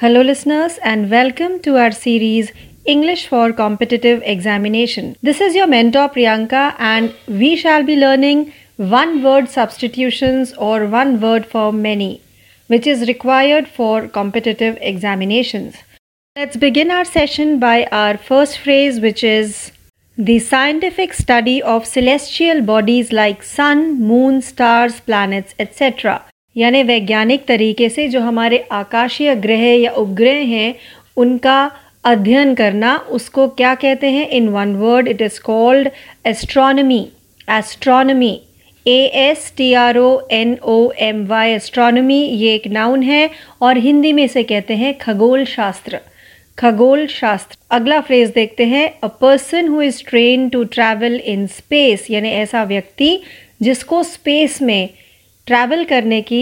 Hello listeners and welcome to our series English for Competitive Examination. This is your mentor Priyanka and we shall be learning one word substitutions or one word for many, which is required for competitive examinations. Let's begin our session by our first phrase, which is the scientific study of celestial bodies like sun, moon, stars, planets, etc. यानी वैज्ञानिक तरीके से जो हमारे आकाशीय ग्रह या उपग्रह हैं उनका अध्ययन करना, उसको क्या कहते हैं? In one word it is called astronomy. Astronomy ASTRONOMY astronomy ये एक नाउन है और हिंदी में इसे कहते हैं खगोल शास्त्र. खगोल शास्त्र. अगला फ्रेज देखते हैं. A person who is trained to travel in space, यानी ऐसा व्यक्ति जिसको स्पेस में ट्रैवल करने की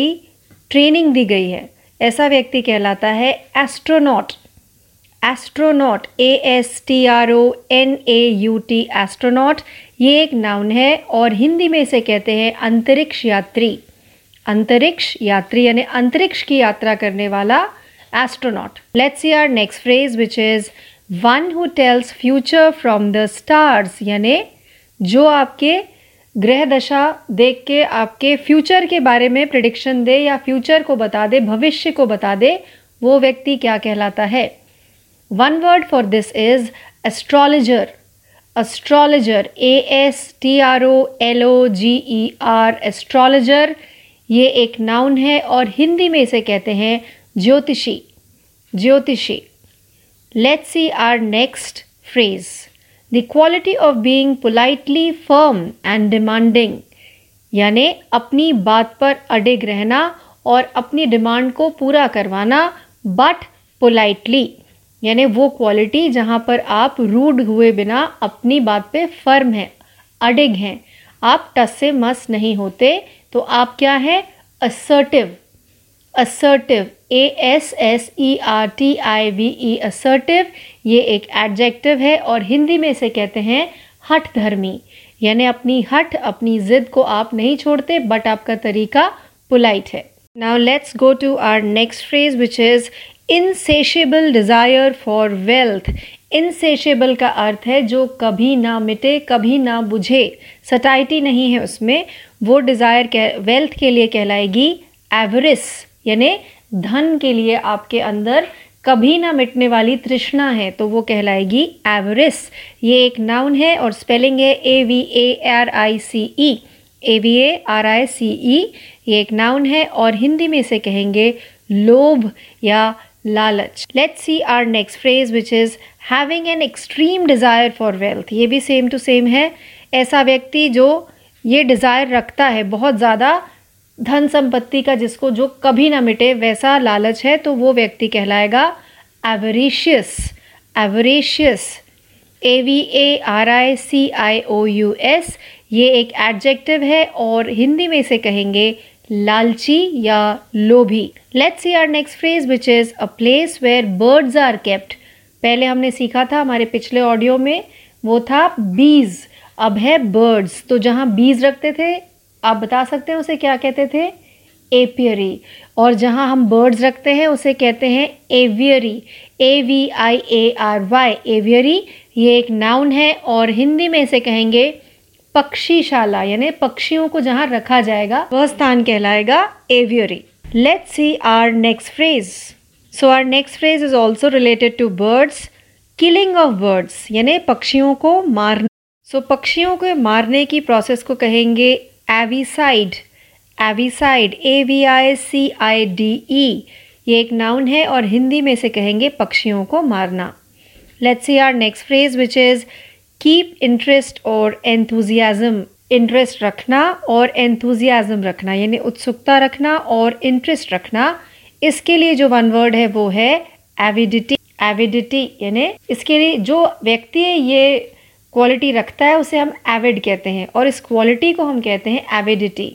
ट्रेनिंग दी गई है, ऐसा व्यक्ति कहलाता है एस्ट्रोनॉट. एस्ट्रोनॉट ASTRONAUT एस्ट्रोनॉट ये एक नाउन है और हिंदी में इसे कहते हैं अंतरिक्ष यात्री. अंतरिक्ष यात्री यानी अंतरिक्ष की यात्रा करने वाला astronaut. Let's see our next phrase, which is one who tells future from the stars, यानी जो आपके ग्रह दशा देख के आपके फ्यूचर के बारे में प्रेडिक्शन दे या फ्यूचर को बता दे, भविष्य को बता दे, वो व्यक्ति क्या कहलाता है? One word for this is astrologer. Astrologer ASTROLOGER astrologer ये एक नाउन है और हिंदी में इसे कहते हैं ज्योतिषी. ज्योतिषी. Let's see our next phrase. The quality of being politely firm and demanding, यानी अपनी बात पर अडिग रहना और अपनी डिमांड को पूरा करवाना, but politely यानी वो क्वालिटी जहाँ पर आप रूड हुए बिना अपनी बात पे फर्म हैं, अडिग हैं, आप टस से मस नहीं होते, तो आप क्या हैं? assertive. assertive ASSERTIVE assertive ये एक एडजेक्टिव है और हिंदी में इसे कहते हैं हठ धर्मी, यानी अपनी हठ, अपनी जिद को आप नहीं छोड़ते, बट आपका तरीका पोलाइट है. Now let's go to our next phrase, which is insatiable desire for wealth. Insatiable का अर्थ है जो कभी ना मिटे, कभी ना बुझे, सटाइटी नहीं है उसमें. वो डिजायर वेल्थ के लिए कहलाएगी एवरिस, यानी धन के लिए आपके अंदर कभी ना मिटने वाली तृष्णा है, तो वो कहलाएगी एवरिस. ये एक नाउन है और स्पेलिंग है AVARICE. AVARICE ये एक नाउन है और हिंदी में इसे कहेंगे लोभ या लालच. Let's see our next phrase, which is having an extreme desire for wealth. ये भी सेम टू सेम है. ऐसा व्यक्ति जो ये डिजायर रखता है बहुत ज़्यादा धन संपत्ति का, जिसको जो कभी ना मिटे, वैसा लालच है, तो वो व्यक्ति कहलाएगा एवरिशियस. एवरिशियस AVARICIOUS ये एक एडजेक्टिव है और हिंदी में इसे कहेंगे लालची या लोभी. Let's see our next phrase, which is a place where birds are kept. पहले हमने सीखा था हमारे पिछले ऑडियो में, वो था बीज, अब है बर्ड्स. तो जहाँ बीज रखते थे आप बता सकते हैं उसे क्या कहते थे? एपियरी. और जहाँ हम बर्ड्स रखते हैं उसे कहते हैं एवियरी. AVIARY एवियरी ये एक नाउन है और हिंदी में इसे कहेंगे पक्षीशाला, यानी पक्षियों को जहाँ रखा जाएगा वह स्थान कहलाएगा aviary. Let's see our next phrase. So our next phrase is also related to birds. Killing of birds यानी पक्षियों को मारना. सो पक्षियों को मारने की प्रोसेस को कहेंगे एविसाइड. एविसाइड AVICIDE ये एक नाउन है और हिंदी में इसे कहेंगे पक्षियों को मारना. Let's see our next phrase, which is keep interest और एंथुजियाज्म. इंटरेस्ट रखना और एंथुजियाज्म रखना, यानी उत्सुकता रखना और इंटरेस्ट रखना. इसके लिए जो वन वर्ड है वो है एविडिटी. एविडिटी यानी इसके लिए जो व्यक्ति ये क्वालिटी रखता है उसे हम एविड कहते हैं और इस क्वालिटी को हम कहते हैं एविडिटी.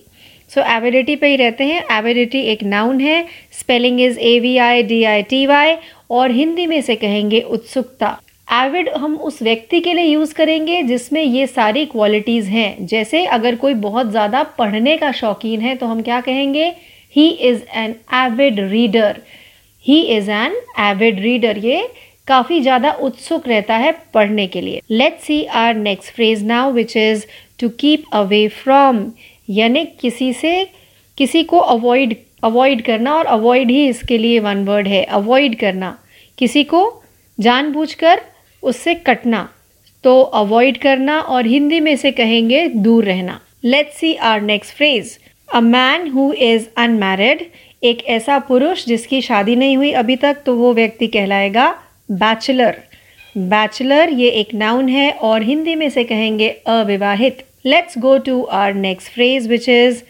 सो एविडिटी पे ही रहते हैं. एविडिटी एक नाउन है, स्पेलिंग इज AVIDITY और हिंदी में इसे कहेंगे उत्सुकता. एविड हम उस व्यक्ति के लिए यूज़ करेंगे जिसमें ये सारी क्वालिटीज़ हैं. जैसे अगर कोई बहुत ज़्यादा पढ़ने का शौकीन है तो हम क्या कहेंगे? He is an avid reader. He is an avid reader, ये काफी ज्यादा उत्सुक रहता है पढ़ने के लिए. Let's see our next phrase now which is to keep away from, यानी किसी को अवॉइड करना, और अवॉइड ही इसके लिए वन वर्ड है. अवॉइड करना, किसी को जानबूझकर उससे कटना, तो अवॉइड करना, और हिंदी में इसे कहेंगे दूर रहना. Let's see our next phrase, a man who is unmarried, एक ऐसा पुरुष जिसकी शादी नहीं हुई अभी तक, तो वो व्यक्ति कहलाएगा बैचलर. बैचलर ये एक नाउन है और हिंदी में इसे कहेंगे अविवाहित. Let's go to our next phrase which is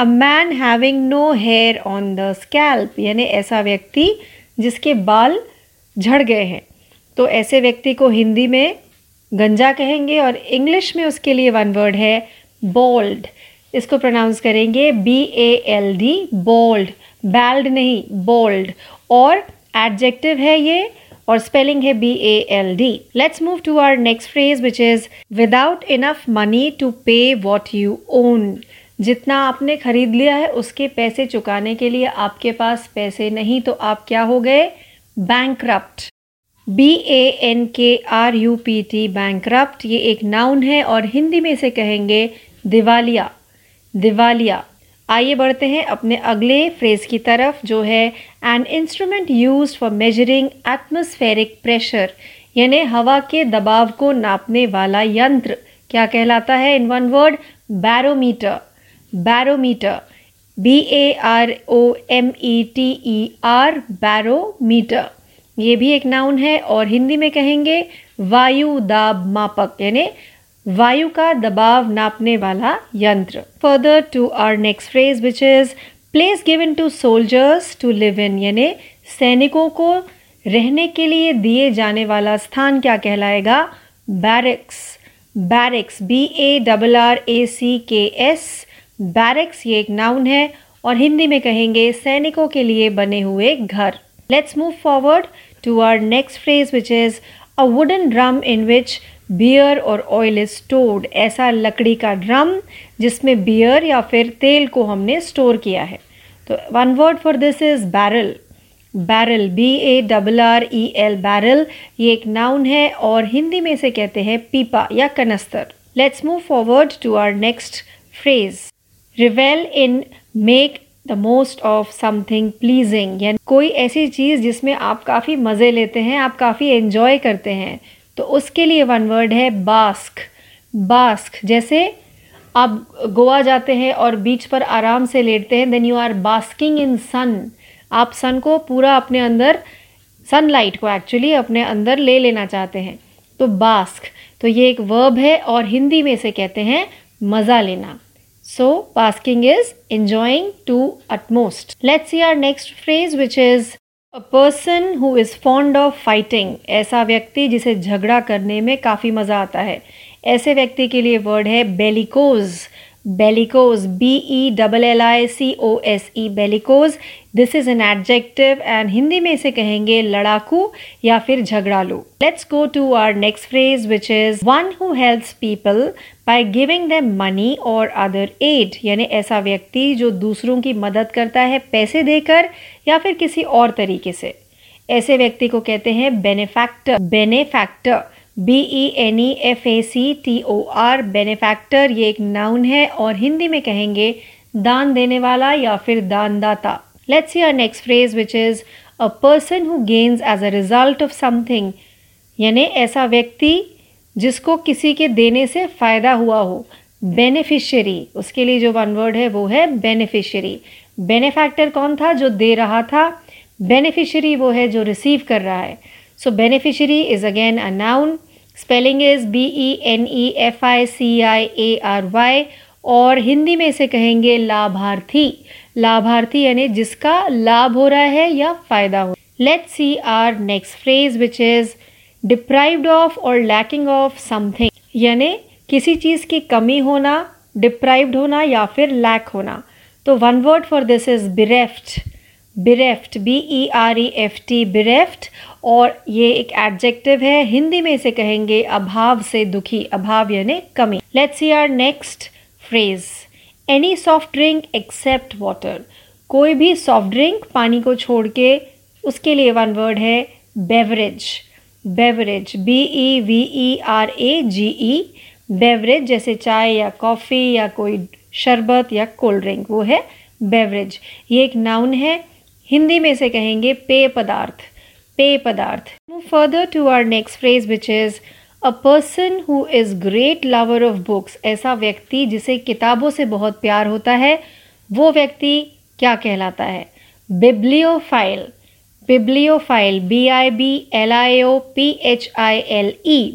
a man having no hair on the scalp, यानी ऐसा व्यक्ति जिसके बाल झड़ गए हैं, तो ऐसे व्यक्ति को हिंदी में गंजा कहेंगे और इंग्लिश में उसके लिए वन वर्ड है बॉल्ड. इसको प्रोनाउंस करेंगे BALD, बॉल्ड. बैल्ड नहीं, बॉल्ड, और एडजेक्टिव है ये और स्पेलिंग है BALD. Let's move to our next phrase which is without enough money to pay what you on, जितना आपने खरीद लिया है उसके पैसे चुकाने के लिए आपके पास पैसे नहीं, तो आप क्या हो गए, बैंकक्रप्ट. BANKRUPT, बैंकक्रप्ट, ये एक नाउन है और हिंदी में इसे कहेंगे दिवालिया. दिवालिया. आइए बढ़ते हैं अपने अगले फ्रेज की तरफ जो है an instrument used for measuring atmospheric pressure, यानी हवा के दबाव को नापने वाला यंत्र क्या कहलाता है in one word, barometer. Barometer, BAROMETER, barometer, ये भी एक नाउन है और हिंदी में कहेंगे वायु दाब मापक, यानी वायु का दबाव नापने वाला यंत्र. Further to our next phrase which is place given to soldiers to live in, यानी सैनिकों को रहने के लिए दिए जाने वाला स्थान क्या कहलाएगा, बैरक्स. बैरक्स, BARRACKS, बैरक्स, ये एक नाउन है और हिंदी में कहेंगे सैनिकों के लिए बने हुए घर. Let's move forward to our next phrase which is a wooden drum in which beer और ऑयल इज स्टोर्ड, ऐसा लकड़ी का ड्रम जिसमें बियर या फिर तेल को हमने स्टोर किया है, तो one word for this is barrel. Barrel, BARREL, barrel, ये एक नाउन है और हिंदी में इसे कहते हैं पीपा या कनस्तर. Let's move forward to our next phrase, revel in, make the most of something pleasing, यानी कोई ऐसी चीज़ जिसमें आप काफ़ी मज़े लेते हैं, आप काफ़ी एंजॉय करते हैं, तो उसके लिए वन वर्ड है बास्क. बास्क, जैसे आप गोवा जाते हैं और बीच पर आराम से लेटते हैं, then you are basking in sun, आप सन को पूरा अपने अंदर, सनलाइट को एक्चुअली अपने अंदर ले लेना चाहते हैं, तो बास्क, तो ये एक वर्ब है और हिंदी में इसे कहते हैं मज़ा लेना. So basking is enjoying to utmost. Let's see our next phrase which is a person who is fond of fighting, ऐसा व्यक्ति जिसे झगड़ा करने में काफ़ी मज़ा आता है, ऐसे व्यक्ति के लिए वर्ड है bellicose. Bellicose, BELLICOSE, bellicose, this is an adjective and Hindi में इसे कहेंगे लड़ाकू या फिर झगड़ालू. Let's go to our next phrase which is one who helps people by giving them money or other aid, यानी ऐसा व्यक्ति जो दूसरों की मदद करता है पैसे देकर या फिर किसी और तरीके से, ऐसे व्यक्ति को कहते हैं बेनिफैक्टर. बेनिफैक्टर, BENEFACTOR, बेनिफैक्टर, ये एक नाउन है और हिंदी में कहेंगे दान देने वाला या फिर दानदाता. Let's see our next phrase which is a person who gains as a result of something, यानी ऐसा व्यक्ति जिसको किसी के देने से फ़ायदा हुआ हो, बेनिफिशियरी, उसके लिए जो वन वर्ड है वो है बेनिफिशियरी. बेनिफैक्टर कौन था, जो दे रहा था, बेनिफिशियरी वो है जो रिसीव कर रहा है. So beneficiary is again a noun. Spelling is BENEFICIARY, और हिंदी में इसे कहेंगे लाभार्थी. लाभार्थी यानी जिसका लाभ हो रहा है या फायदा हो. Let's see our next phrase which is deprived of or lacking of something, यानी किसी चीज़ की कमी होना, deprived होना या फिर lack होना, तो one word for this is bereft. bereft, BEREFT, bereft, और ये एक एडजेक्टिव है, हिंदी में इसे कहेंगे अभाव से दुखी. अभाव यानी कमी. Let's see our next phrase, any soft drink except water, कोई भी सॉफ्ट ड्रिंक पानी को छोड़ के उसके लिए वन वर्ड है बेवरेज। बेवरेज BEVERAGE बेवरेज, जैसे चाय या कॉफ़ी या कोई शरबत या कोल्ड ड्रिंक, वो है बेवरेज। ये एक नाउन है। हिंदी में से कहेंगे पेय पदार्थ। पेय पदार्थ। Move further to our next phrase which is a person who is great lover of books. ऐसा व्यक्ति जिसे किताबों से बहुत प्यार होता है, वो व्यक्ति क्या कहलाता है? बिब्लियोफाइल। बिब्लियोफाइल BIBLIOPHILE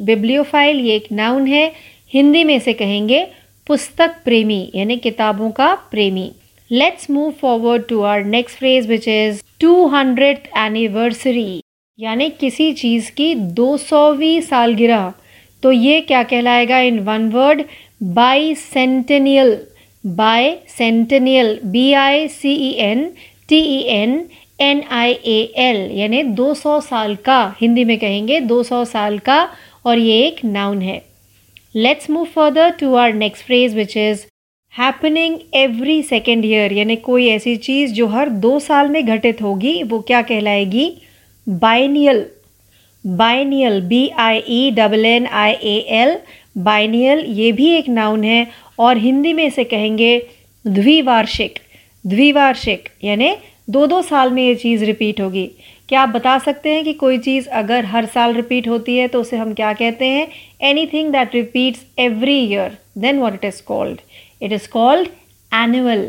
बिब्लियोफाइल, ये एक नाउन है। हिंदी में से कहेंगे पुस्तक प्रेमी, यानी किताबों का प्रेमी। Let's move forward to our next phrase which is 200th anniversary, यानी किसी चीज़ की 200वीं सालगिरह। तो ये क्या कहलाएगा in one word? Bicentennial. Bicentennial BICENTENNIAL यानी 200 साल का। हिंदी में कहेंगे 200 साल का, और ये एक नाउन है। Let's move further to our next phrase which is happening every second year, यानी कोई ऐसी चीज़ जो हर 2 साल में घटित होगी, वो क्या कहलाएगी? बाइनियल। बाइनियल BIENNIAL बाइनियल, ये भी एक नाउन है। और हिंदी में इसे कहेंगे द्विवार्षिक। द्विवार्षिक यानी 2-2 साल में ये चीज़ रिपीट होगी। क्या आप बता सकते हैं कि कोई चीज़ अगर हर साल रिपीट होती है तो उसे हम क्या कहते हैं? Anything that repeats every year, then what it is called? It is called annual.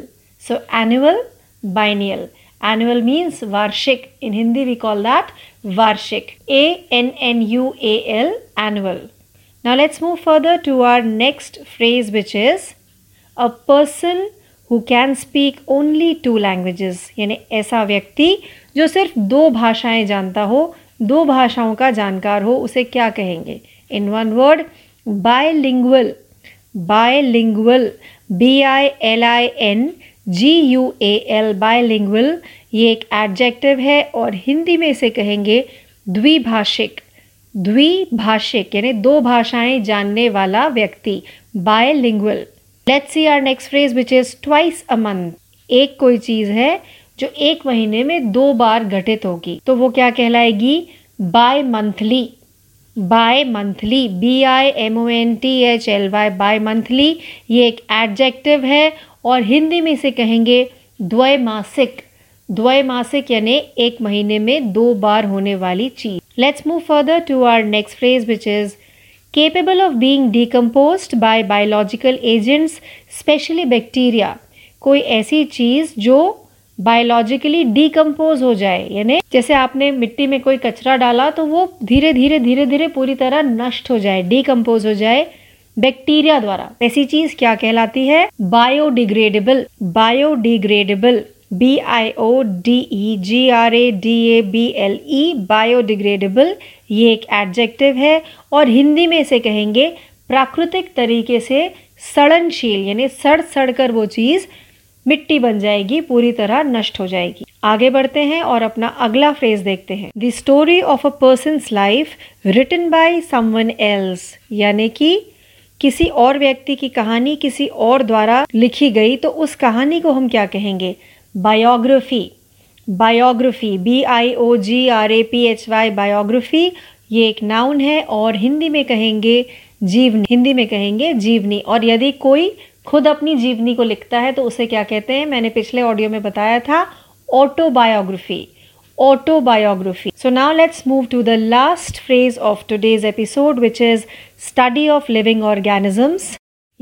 So annual biennial. Annual means वार्षिक। In Hindi we call that वार्षिक। ANNUAL annual. Now let's move further to our next phrase which is a person who can speak only 2 languages यानी ऐसा व्यक्ति जो सिर्फ 2 भाषाएं जानता हो, 2 भाषाओं का जानकार हो, उसे क्या कहेंगे? In one word, bilingual। Bilingual BILINGUAL bilingual, ये एक एडजेक्टिव है। और हिंदी में इसे कहेंगे द्विभाषिक। द्विभाषिक यानी 2 भाषाएं जानने वाला व्यक्ति, bilingual. Let's see our next phrase which is twice a month. एक कोई चीज़ है जो 1 महीने में 2 बार घटित होगी, तो वो क्या कहलाएगी? Bimonthly. Bimonthly BIMONTHLY bimonthly, ये एक एडजेक्टिव है। और हिंदी में इसे कहेंगे द्वैमासिक। द्वैमासिक यानी 1 महीने में 2 बार होने वाली चीज़। Let's move further to our next phrase which is capable of being decomposed by biological agents, especially bacteria। कोई ऐसी चीज़ जो biologically decompose हो जाए, यानी जैसे आपने मिट्टी में कोई कचरा डाला तो वो धीरे धीरे पूरी तरह नष्ट हो जाए, decompose हो जाए बैक्टीरिया द्वारा। ऐसी चीज़ क्या कहलाती है? बायोडिग्रेडेबल। बायोडिग्रेडेबल BIODEGRADABLE बायोडिग्रेडेबल, ये एक एडजेक्टिव है। और हिंदी में इसे कहेंगे प्राकृतिक तरीके से सड़नशील, यानी सड़ कर वो चीज़ मिट्टी बन जाएगी, पूरी तरह नष्ट हो जाएगी। आगे बढ़ते हैं और अपना अगला फ्रेज देखते हैं। The story of a person's life written by someone else, यानी कि किसी और व्यक्ति की कहानी किसी और द्वारा लिखी गई, तो उस कहानी को हम क्या कहेंगे? बायोग्राफी। बायोग्राफी BIOGRAPHY बायोग्राफी, ये एक नाउन है। और हिंदी में कहेंगे जीवनी। हिंदी में कहेंगे जीवनी। और यदि कोई खुद अपनी जीवनी को लिखता है तो उसे क्या कहते हैं? मैंने पिछले ऑडियो में बताया था, autobiography. Autobiography. So now let's move to the last phrase of today's episode which is study of living organisms,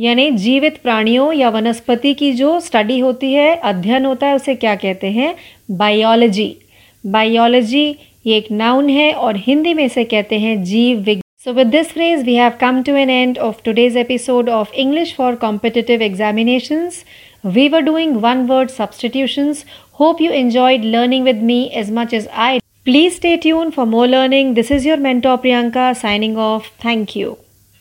यानी जीवित प्राणियों या वनस्पति की जो स्टडी होती है, अध्ययन होता है, उसे क्या कहते हैं? बायोलॉजी। बायोलॉजी, ये एक नाउन है। और हिंदी में इसे कहते हैं जीव विज्ञान। So with this phrase we have come to an end of today's episode of English for competitive examinations. We were doing one word substitutions. Hope you enjoyed learning with me as much as I did. Please stay tuned for more learning. This is your mentor Priyanka signing off. Thank you.